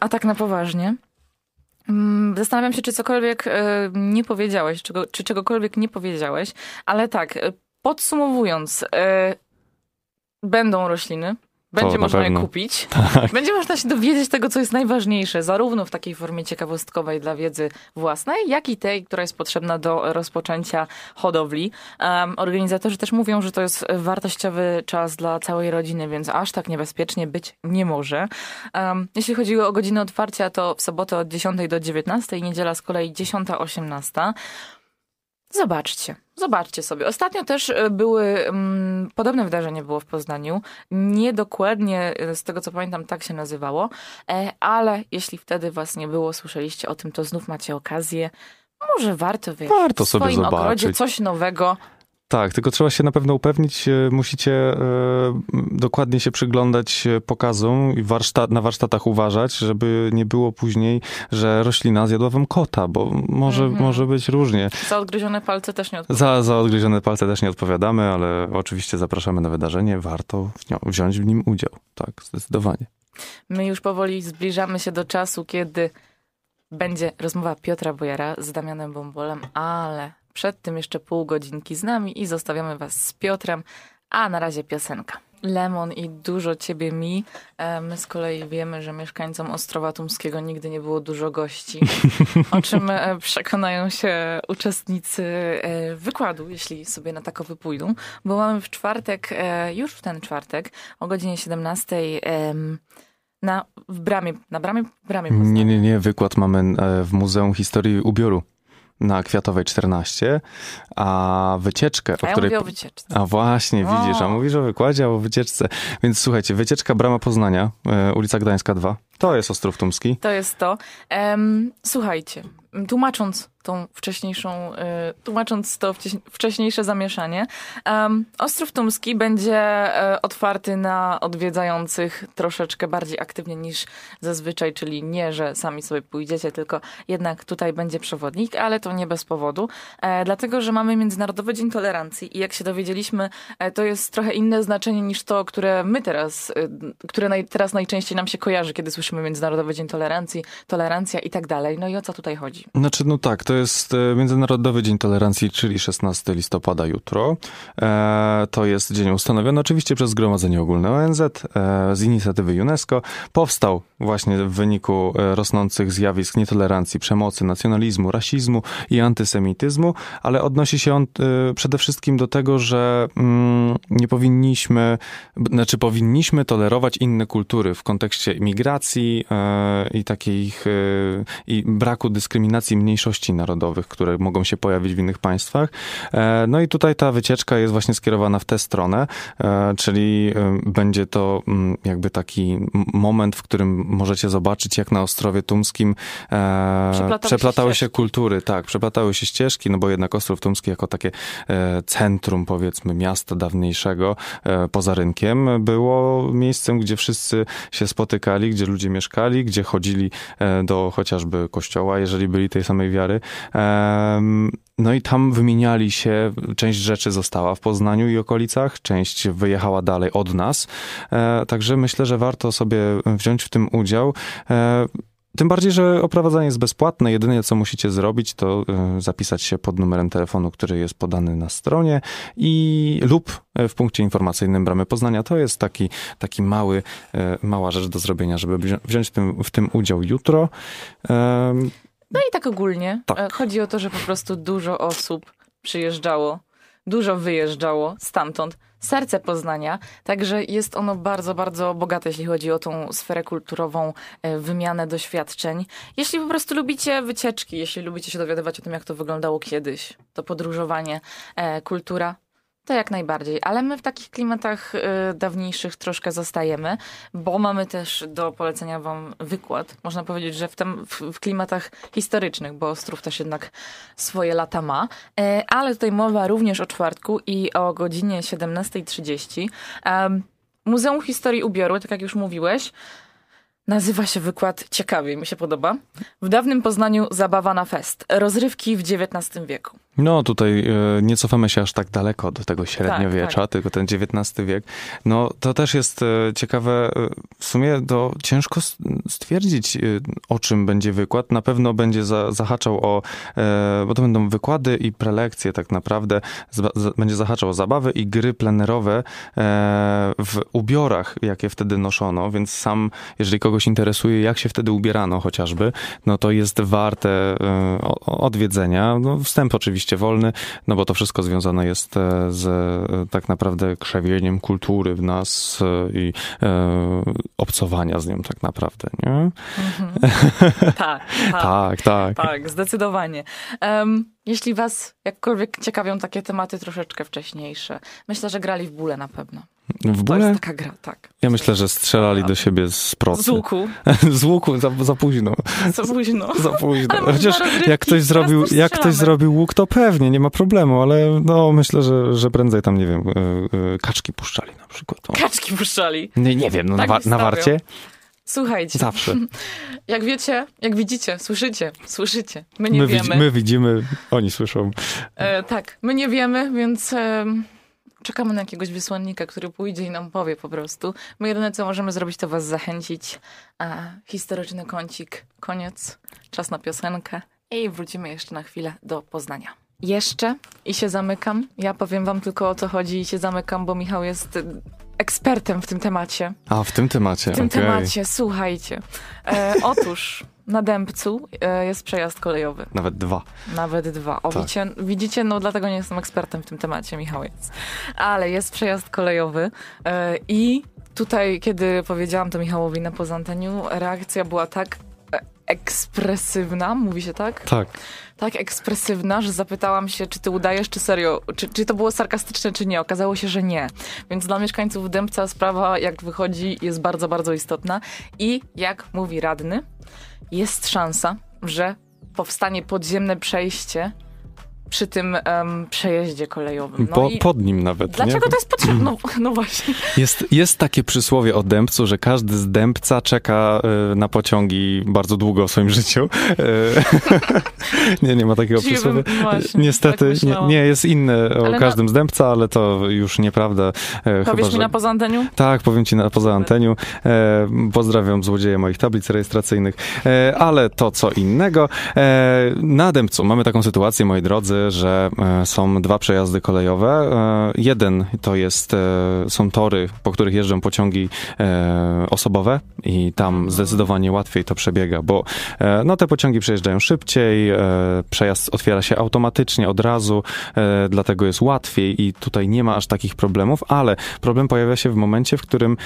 a tak na poważnie. Zastanawiam się, czy cokolwiek nie powiedziałeś, czy czegokolwiek nie powiedziałeś, ale tak, podsumowując, będą rośliny, będzie można je kupić, tak. Będzie można się dowiedzieć tego, co jest najważniejsze, zarówno w takiej formie ciekawostkowej dla wiedzy własnej, jak i tej, która jest potrzebna do rozpoczęcia hodowli. Organizatorzy też mówią, że to jest wartościowy czas dla całej rodziny, więc aż tak niebezpiecznie być nie może. Jeśli chodzi o godzinę otwarcia, to w sobotę od 10 do 19, niedziela z kolei 10-18. Zobaczcie sobie. Ostatnio też były, podobne wydarzenie było w Poznaniu. Niedokładnie, z tego co pamiętam, tak się nazywało, ale jeśli wtedy was nie było, słyszeliście o tym, to znów macie okazję. Może warto wyjść w swoim sobie ogrodzie coś nowego. Tak, tylko trzeba się na pewno upewnić, musicie dokładnie się przyglądać pokazom i na warsztatach uważać, żeby nie było później, że roślina zjadła wam kota, bo może być różnie. Za odgryzione palce też nie odpowiadamy. Za odgryzione palce też nie odpowiadamy, ale oczywiście zapraszamy na wydarzenie, warto wziąć w nim udział, tak, zdecydowanie. My już powoli zbliżamy się do czasu, kiedy będzie rozmowa Piotra Bojara z Damianem Bąbolem, ale... Przed tym jeszcze pół godzinki z nami i zostawiamy was z Piotrem, a na razie piosenka. Lemon i Dużo ciebie mi. My z kolei wiemy, że mieszkańcom Ostrowa Tumskiego nigdy nie było dużo gości, o czym przekonają się uczestnicy wykładu, jeśli sobie na takowy pójdą, bo mamy w czwartek, już w ten czwartek o godzinie 17 w Bramie Poznania. Nie, wykład mamy w Muzeum Historii Ubioru. Na Kwiatowej 14, a wycieczkę... A ja mówię o wycieczce. A właśnie, widzisz, a mówisz o wykładzie, a o wycieczce. Więc słuchajcie, wycieczka Brama Poznania, ulica Gdańska 2, to jest Ostrów Tumski. To jest to. Słuchajcie, tłumacząc to wcześniejsze zamieszanie, Ostrów Tumski będzie otwarty na odwiedzających troszeczkę bardziej aktywnie niż zazwyczaj, czyli nie, że sami sobie pójdziecie, tylko jednak tutaj będzie przewodnik, ale to nie bez powodu, dlatego, że mamy Międzynarodowy Dzień Tolerancji i jak się dowiedzieliśmy, to jest trochę inne znaczenie niż to, które my teraz, które teraz najczęściej nam się kojarzy, kiedy słyszymy Międzynarodowy Dzień Tolerancji, tolerancja i tak dalej. No i o co tutaj chodzi? Znaczy, no tak, to jest Międzynarodowy Dzień Tolerancji, czyli 16 listopada jutro. To jest dzień ustanowiony oczywiście przez Zgromadzenie Ogólne ONZ z inicjatywy UNESCO. Powstał właśnie w wyniku rosnących zjawisk nietolerancji, przemocy, nacjonalizmu, rasizmu i antysemityzmu, ale odnosi się on przede wszystkim do tego, że powinniśmy tolerować inne kultury w kontekście imigracji i takich i braku dyskryminacji mniejszości narodowych, które mogą się pojawić w innych państwach. No i tutaj ta wycieczka jest właśnie skierowana w tę stronę, czyli będzie to jakby taki moment, w którym możecie zobaczyć, jak na Ostrowie Tumskim przeplatały się kultury, tak, przeplatały się ścieżki, no bo jednak Ostrów Tumski jako takie centrum, powiedzmy, miasta dawniejszego poza rynkiem było miejscem, gdzie wszyscy się spotykali, gdzie ludzie mieszkali, gdzie chodzili do chociażby kościoła, jeżeli byli byli tej samej wiary. No i tam wymieniali się, część rzeczy została w Poznaniu i okolicach, część wyjechała dalej od nas. Także myślę, że warto sobie wziąć w tym udział. Tym bardziej, że oprowadzanie jest bezpłatne. Jedyne, co musicie zrobić, to zapisać się pod numerem telefonu, który jest podany na stronie i lub w punkcie informacyjnym Bramy Poznania. To jest taki mała rzecz do zrobienia, żeby wziąć w tym udział jutro. No i tak ogólnie. Tak. Chodzi o to, że po prostu dużo osób przyjeżdżało, dużo wyjeżdżało stamtąd. Serce Poznania, także jest ono bardzo, bardzo bogate, jeśli chodzi o tą sferę kulturową, wymianę doświadczeń. Jeśli po prostu lubicie wycieczki, jeśli lubicie się dowiadywać o tym, jak to wyglądało kiedyś, to podróżowanie, kultura, to jak najbardziej. Ale my w takich klimatach dawniejszych troszkę zostajemy, bo mamy też do polecenia wam wykład. Można powiedzieć, że w klimatach historycznych, bo Ostrów też jednak swoje lata ma. Ale tutaj mowa również o czwartku i o godzinie 17:30. Muzeum Historii Ubioru, tak jak już mówiłeś, nazywa się wykład ciekawie, mi się podoba. W dawnym Poznaniu zabawa na fest. Rozrywki w XIX wieku. No tutaj nie cofamy się aż tak daleko do tego średniowiecza, tylko ten XIX wiek. No to też jest ciekawe. W sumie to ciężko stwierdzić, o czym będzie wykład. Na pewno będzie zahaczał o, bo to będą wykłady i prelekcje tak naprawdę. Będzie zahaczał o zabawy i gry plenerowe w ubiorach, jakie wtedy noszono. Więc sam, jeżeli kogoś interesuje, jak się wtedy ubierano chociażby, no to jest warte odwiedzenia. No, wstęp oczywiście wolny, no bo to wszystko związane jest z tak naprawdę krzewieniem kultury w nas i obcowania z nią tak naprawdę, nie? Tak, zdecydowanie. Jeśli was jakkolwiek ciekawią takie tematy troszeczkę wcześniejsze, myślę, że grali w bóle na pewno. W bóle? To jest taka gra, tak. Ja myślę, że strzelali do siebie z procy. Z łuku. Z łuku, za późno. Za późno. Chociaż jak ktoś zrobił łuk, to pewnie, nie ma problemu, ale no myślę, że prędzej tam, nie wiem, kaczki puszczali na przykład. Kaczki puszczali? Nie wiem, no tak na warcie? Słuchajcie. Zawsze. Jak wiecie, jak widzicie, słyszycie. My nie wiemy. My widzimy, oni słyszą. Tak, my nie wiemy, więc... Czekamy na jakiegoś wysłannika, który pójdzie i nam powie po prostu. My jedyne, co możemy zrobić, to was zachęcić. A historyczny kącik, koniec, czas na piosenkę i wrócimy jeszcze na chwilę do Poznania. Jeszcze i się zamykam. Ja powiem wam tylko, o co chodzi i się zamykam, bo Michał jest ekspertem w tym temacie. A, w tym temacie? W tym temacie, słuchajcie. Otóż... Na Dębcu jest przejazd kolejowy. Nawet dwa. O, tak. Widzicie, no dlatego nie jestem ekspertem w tym temacie, Michał jest. Ale jest przejazd kolejowy i tutaj, kiedy powiedziałam to Michałowi na pozanteniu, reakcja była tak ekspresywna, mówi się tak? Tak. Tak ekspresywna, że zapytałam się, czy ty udajesz, czy serio, czy to było sarkastyczne, czy nie. Okazało się, że nie. Więc dla mieszkańców Dębca sprawa, jak wychodzi, jest bardzo, bardzo istotna. I jak mówi radny, jest szansa, że powstanie podziemne przejście przy tym przejeździe kolejowym. No pod nim nawet. Dlaczego to jest potrzebne? No właśnie. Jest takie przysłowie o Dębcu, że każdy z Dębca czeka na pociągi bardzo długo w swoim życiu. Nie ma takiego przysłowia. Niestety, tak nie jest inne o każdym z Dębca, ale to już nieprawda. Powiesz mi na poza anteniu? Tak, powiem ci na poza anteniu. Pozdrawiam złodzieje moich tablic rejestracyjnych. Ale to co innego. Na Dębcu mamy taką sytuację, moi drodzy, że są dwa przejazdy kolejowe. Jeden to są tory, po których jeżdżą pociągi osobowe i tam zdecydowanie łatwiej to przebiega, bo no, te pociągi przejeżdżają szybciej, przejazd otwiera się automatycznie od razu, dlatego jest łatwiej i tutaj nie ma aż takich problemów, ale problem pojawia się w momencie, w którym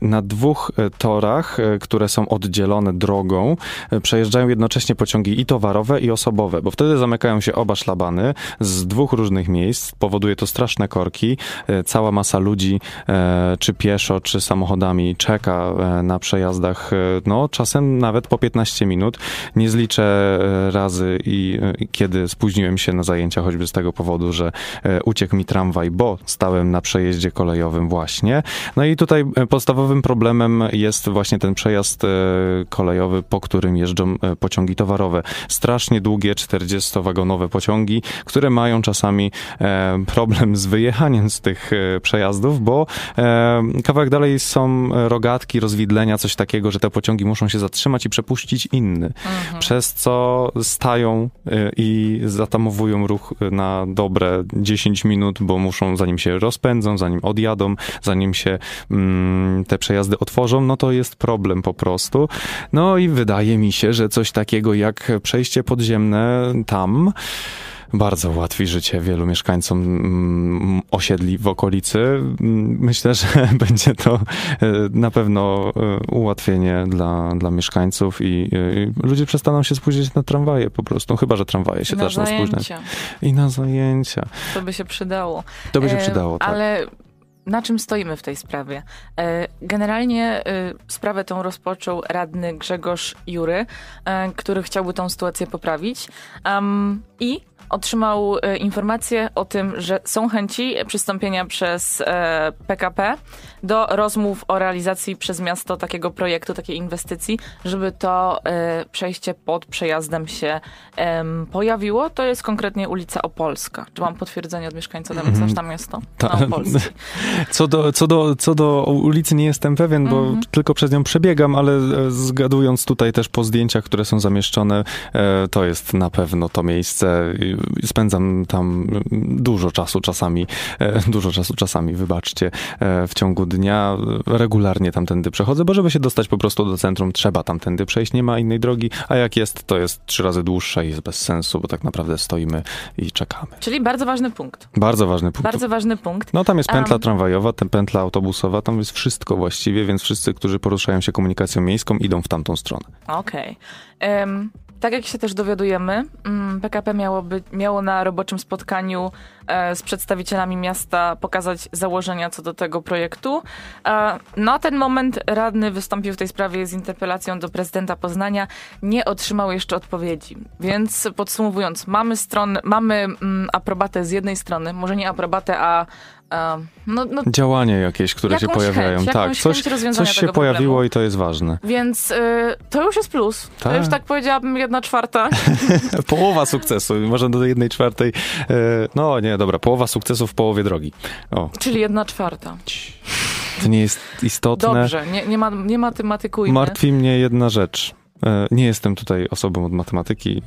na dwóch torach, które są oddzielone drogą, przejeżdżają jednocześnie pociągi i towarowe, i osobowe, bo wtedy zamykają się oba oba szlabany z dwóch różnych miejsc. Powoduje to straszne korki. Cała masa ludzi, czy pieszo, czy samochodami, czeka na przejazdach, no czasem nawet po 15 minut. Nie zliczę razy i kiedy spóźniłem się na zajęcia, choćby z tego powodu, że uciekł mi tramwaj, bo stałem na przejeździe kolejowym właśnie. No i tutaj podstawowym problemem jest właśnie ten przejazd kolejowy, po którym jeżdżą pociągi towarowe. Strasznie długie, 40-wagonowe pociągi, które mają czasami problem z wyjechaniem z tych przejazdów, bo kawałek dalej są rogatki, rozwidlenia, coś takiego, że te pociągi muszą się zatrzymać i przepuścić inny, przez co stają i zatamowują ruch na dobre 10 minut, bo muszą, zanim się rozpędzą, zanim odjadą, zanim się te przejazdy otworzą, no to jest problem po prostu. No i wydaje mi się, że coś takiego jak przejście podziemne tam bardzo ułatwi życie wielu mieszkańcom osiedli w okolicy. Myślę, że będzie to na pewno ułatwienie dla mieszkańców i ludzie przestaną się spóźniać na tramwaje po prostu, chyba że tramwaje się zaczną spóźniać. I na zajęcia. To by się przydało. To by się przydało, tak. Ale na czym stoimy w tej sprawie? Generalnie sprawę tą rozpoczął radny Grzegorz Jury, który chciałby tą sytuację poprawić i otrzymał informację o tym, że są chęci przystąpienia przez PKP do rozmów o realizacji przez miasto takiego projektu, takiej inwestycji, żeby to przejście pod przejazdem się pojawiło. To jest konkretnie ulica Opolska. Czy mam potwierdzenie od mieszkańca, znasz tam miasto? Na Opolskiej. Co do ulicy nie jestem pewien, bo tylko przez nią przebiegam, ale zgadując tutaj też po zdjęciach, które są zamieszczone, to jest na pewno to miejsce. Spędzam tam dużo czasu czasami, wybaczcie, w ciągu dnia regularnie tamtędy przechodzę, bo żeby się dostać po prostu do centrum, trzeba tamtędy przejść, nie ma innej drogi, a jak jest, to jest 3 razy dłuższe i jest bez sensu, bo tak naprawdę stoimy i czekamy. Czyli bardzo ważny punkt. Bardzo ważny punkt. No tam jest pętla tramwajowa, pętla autobusowa, tam jest wszystko właściwie, więc wszyscy, którzy poruszają się komunikacją miejską, idą w tamtą stronę. Okej. Tak jak się też dowiadujemy, PKP miało na roboczym spotkaniu z przedstawicielami miasta pokazać założenia co do tego projektu. Na ten moment radny wystąpił w tej sprawie z interpelacją do prezydenta Poznania. Nie otrzymał jeszcze odpowiedzi. Więc podsumowując, mamy aprobatę z jednej strony, może nie aprobatę, a działanie jakieś, które się pojawiają. Coś się pojawiło i to jest ważne. Więc to już jest plus. Tak. To już, tak powiedziałabym, 1/4. Połowa sukcesu. Można do 1/4. No nie, dobra. Połowa sukcesu w połowie drogi. O. Czyli 1/4. To nie jest istotne. Dobrze, nie matematykujmy. Martwi mnie jedna rzecz. Nie jestem tutaj osobą od matematyki.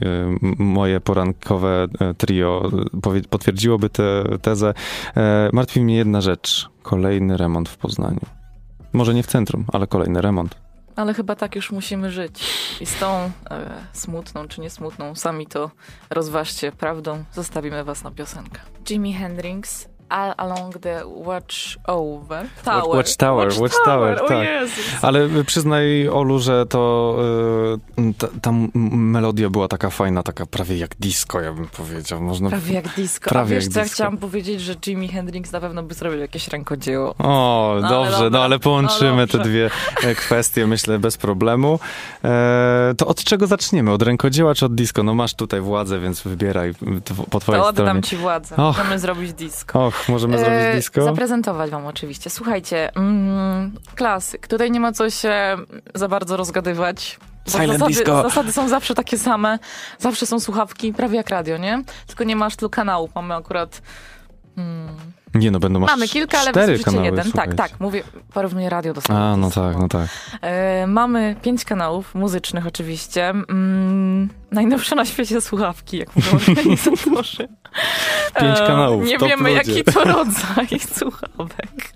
Moje porankowe trio potwierdziłoby tę tezę. Martwi mnie jedna rzecz. Kolejny remont w Poznaniu. Może nie w centrum, ale kolejny remont. Ale chyba tak już musimy żyć. I z tą smutną czy niesmutną, sami to rozważcie prawdą. Zostawimy was na piosenkę. Jimi Hendrix. Along the Watchtower, tak. Ale przyznaj, Olu, że to ta melodia była taka fajna, taka prawie jak disco, ja bym powiedział. Prawie jak disco. Chciałam powiedzieć, że Jimi Hendrix na pewno by zrobił jakieś rękodzieło. O, no, dobrze, ale połączymy te dwie kwestie, myślę, bez problemu. To od czego zaczniemy? Od rękodzieła czy od disco? No masz tutaj władzę, więc wybieraj po twojej stronie. To oddam ci władzę. Możemy zrobić disco. Możemy zrobić disco? Zaprezentować wam oczywiście. Słuchajcie, klasyk. Tutaj nie ma co się za bardzo rozgadywać. Zasady są zawsze takie same. Zawsze są słuchawki, prawie jak radio, nie? Tylko nie masz tu kanału. Mamy akurat... Nie no, będą masz 4 kanały. Mamy kilka, ale wysłuchacie jeden. Słuchajcie. Tak, mówię, porównuję radio do samego. No tak. Mamy 5 kanałów muzycznych oczywiście. Najnowsze na świecie słuchawki, jak mówią organizatorzy. 5 kanałów. Nie wiemy, jaki to rodzaj słuchawek,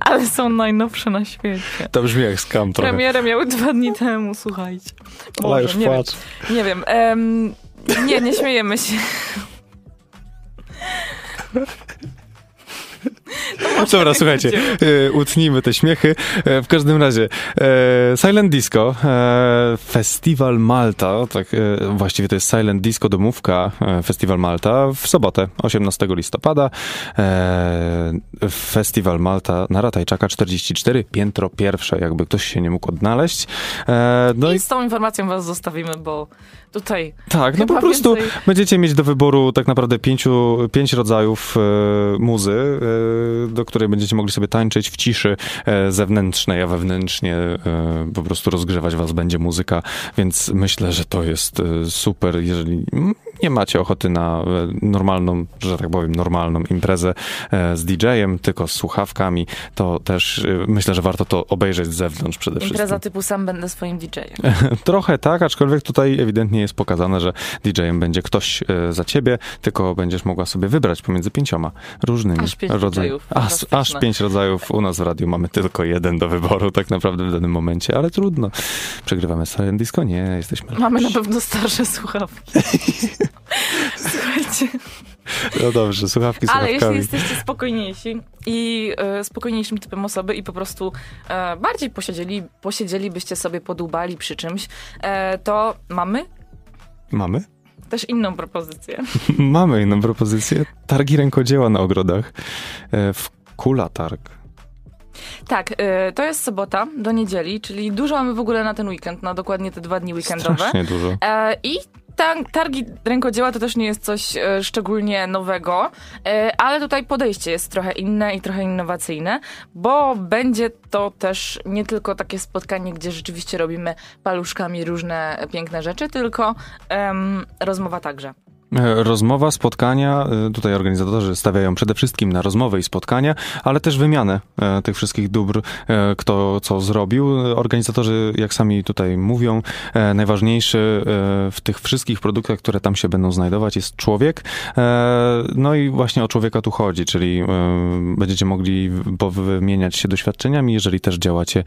ale są najnowsze na świecie. To brzmi jak skam trochę. Premierę miały 2 dni temu, słuchajcie. Ale już płacz. Nie wiem. Nie śmiejemy się. To Dobra, słuchajcie, utnijmy te śmiechy. W każdym razie, Silent Disco, Festiwal Malta, tak właściwie to jest Silent Disco Domówka Festiwal Malta w sobotę, 18 listopada. Festiwal Malta na Ratajczaka 44, piętro pierwsze, jakby ktoś się nie mógł odnaleźć. No i z tą informacją was zostawimy, bo tutaj tak, no po prostu więcej... będziecie mieć do wyboru tak naprawdę pięć rodzajów muzy, do której będziecie mogli sobie tańczyć w ciszy zewnętrznej, a wewnętrznie po prostu rozgrzewać was będzie muzyka, więc myślę, że to jest super, jeżeli nie macie ochoty na normalną, że tak powiem, normalną imprezę z DJ-em, tylko z słuchawkami, to też myślę, że warto to obejrzeć z zewnątrz przede wszystkim. Impreza typu sam będę swoim DJ-em. Trochę tak, aczkolwiek tutaj ewidentnie jest pokazane, że DJ-em będzie ktoś za ciebie, tylko będziesz mogła sobie wybrać pomiędzy pięcioma różnymi rodzajów. Aż pięć rodzajów. U nas w radiu mamy tylko jeden do wyboru tak naprawdę w danym momencie, ale trudno. Przegrywamy Silent Disco? Nie, jesteśmy lepsi. Mamy na pewno starsze słuchawki. Słuchajcie. No dobrze, słuchawki z słuchawkami. Ale jeśli jesteście spokojniejsi i spokojniejszym typem osoby i po prostu bardziej posiedzielibyście sobie, podłubali przy czymś, to mamy? Mamy? Też inną propozycję. Mamy inną propozycję. Targi rękodzieła na ogrodach w Kula Targ. Tak, to jest sobota do niedzieli, czyli dużo mamy w ogóle na ten weekend, na dokładnie te 2 dni weekendowe. Strasznie dużo. I targi rękodzieła to też nie jest coś szczególnie nowego, ale tutaj podejście jest trochę inne i trochę innowacyjne, bo będzie to też nie tylko takie spotkanie, gdzie rzeczywiście robimy paluszkami różne piękne rzeczy, tylko rozmowa także. Rozmowa, spotkania, tutaj organizatorzy stawiają przede wszystkim na rozmowy i spotkania, ale też wymianę tych wszystkich dóbr, kto co zrobił. Organizatorzy, jak sami tutaj mówią, najważniejszy w tych wszystkich produktach, które tam się będą znajdować, jest człowiek. No i właśnie o człowieka tu chodzi, czyli będziecie mogli wymieniać się doświadczeniami, jeżeli też działacie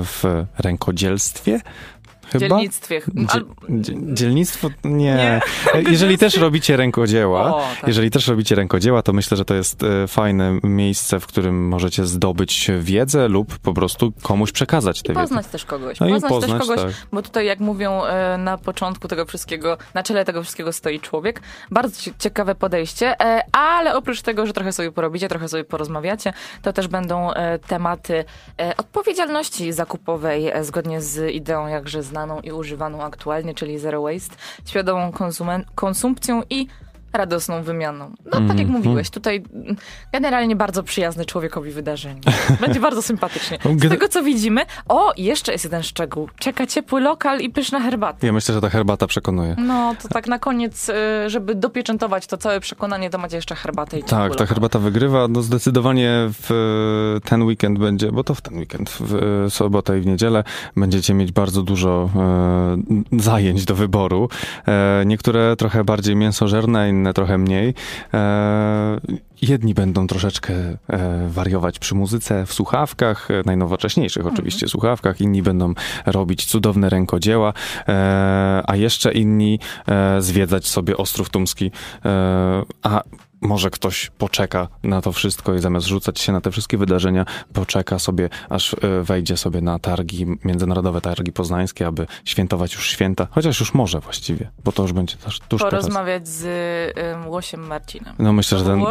w rękodzielstwie. Chyba? Dzielnictwo? Nie. Jeżeli też robicie rękodzieła, to myślę, że to jest fajne miejsce, w którym możecie zdobyć wiedzę lub po prostu komuś przekazać tę wiedzę. Poznać też kogoś, tak. Bo tutaj, jak mówią, na początku tego wszystkiego, na czele tego wszystkiego stoi człowiek. Bardzo ciekawe podejście, ale oprócz tego, że trochę sobie porobicie, trochę sobie porozmawiacie, to też będą tematy odpowiedzialności zakupowej, zgodnie z ideą jakże znana i używaną aktualnie, czyli zero waste, świadomą konsumpcją i radosną wymianą. No tak jak mówiłeś, tutaj generalnie bardzo przyjazny człowiekowi wydarzenie. Będzie bardzo sympatycznie. Z tego co widzimy, jeszcze jest jeden szczegół. Czeka ciepły lokal i pyszna herbata. Ja myślę, że ta herbata przekonuje. No to tak na koniec, żeby dopieczętować to całe przekonanie, to macie jeszcze herbatę i ciepły lokal. Tak, ta herbata wygrywa. No zdecydowanie w ten weekend będzie, bo to w ten weekend, w sobotę i w niedzielę będziecie mieć bardzo dużo zajęć do wyboru. Niektóre trochę bardziej mięsożerne, trochę mniej. Jedni będą troszeczkę wariować przy muzyce w słuchawkach, najnowocześniejszych oczywiście słuchawkach, inni będą robić cudowne rękodzieła, a jeszcze inni zwiedzać sobie Ostrów Tumski, a może ktoś poczeka na to wszystko i zamiast rzucać się na te wszystkie wydarzenia, poczeka sobie, aż wejdzie sobie na targi, Międzynarodowe Targi Poznańskie, aby świętować już święta. Chociaż już może właściwie, bo to już będzie tuż teraz. Porozmawiać z Łosiem Marcinem. No myślę, że ten...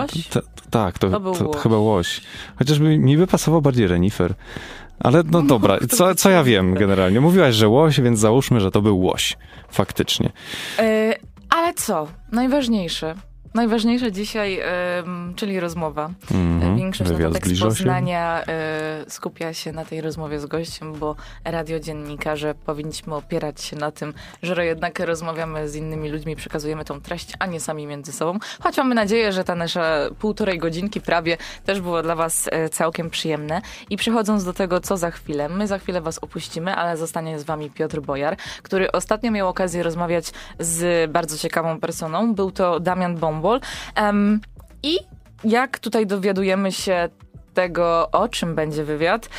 Tak, to chyba łoś. Chociaż mi by pasował bardziej renifer. Ale no dobra, co ja wiem generalnie. Mówiłaś, że łoś, więc załóżmy, że to był łoś. Faktycznie. Ale co? Najważniejsze dzisiaj, czyli rozmowa. Większość Notatek z Poznania skupia się na tej rozmowie z gościem, bo radiodziennikarze powinniśmy opierać się na tym, że jednak rozmawiamy z innymi ludźmi, przekazujemy tą treść, a nie sami między sobą. Choć mamy nadzieję, że ta nasza 1,5 godzinki prawie też było dla was całkiem przyjemne. I przechodząc do tego, co za chwilę. My za chwilę was opuścimy, ale zostanie z wami Piotr Bojar, który ostatnio miał okazję rozmawiać z bardzo ciekawą personą. Był to Damian Bąbol. I jak tutaj dowiadujemy się tego, o czym będzie wywiad,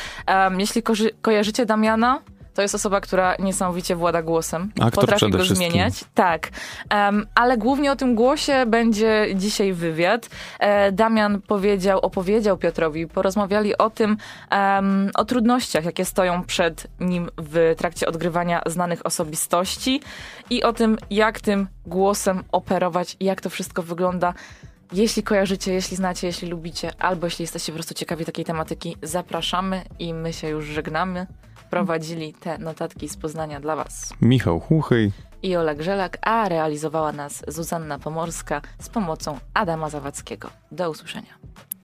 jeśli kojarzycie Damiana, To jest osoba, która niesamowicie włada głosem. Aktor potrafi go zmieniać. Tak. Ale głównie o tym głosie będzie dzisiaj wywiad. Damian opowiedział Piotrowi, porozmawiali o tym, o trudnościach, jakie stoją przed nim w trakcie odgrywania znanych osobistości i o tym, jak tym głosem operować, jak to wszystko wygląda. Jeśli kojarzycie, jeśli znacie, jeśli lubicie, albo jeśli jesteście po prostu ciekawi takiej tematyki, zapraszamy i my się już żegnamy. Prowadzili te notatki z Poznania dla was Michał Hłuchyj i Ola Grzelak, a realizowała nas Zuzanna Pomorska z pomocą Adama Zawadzkiego. Do usłyszenia.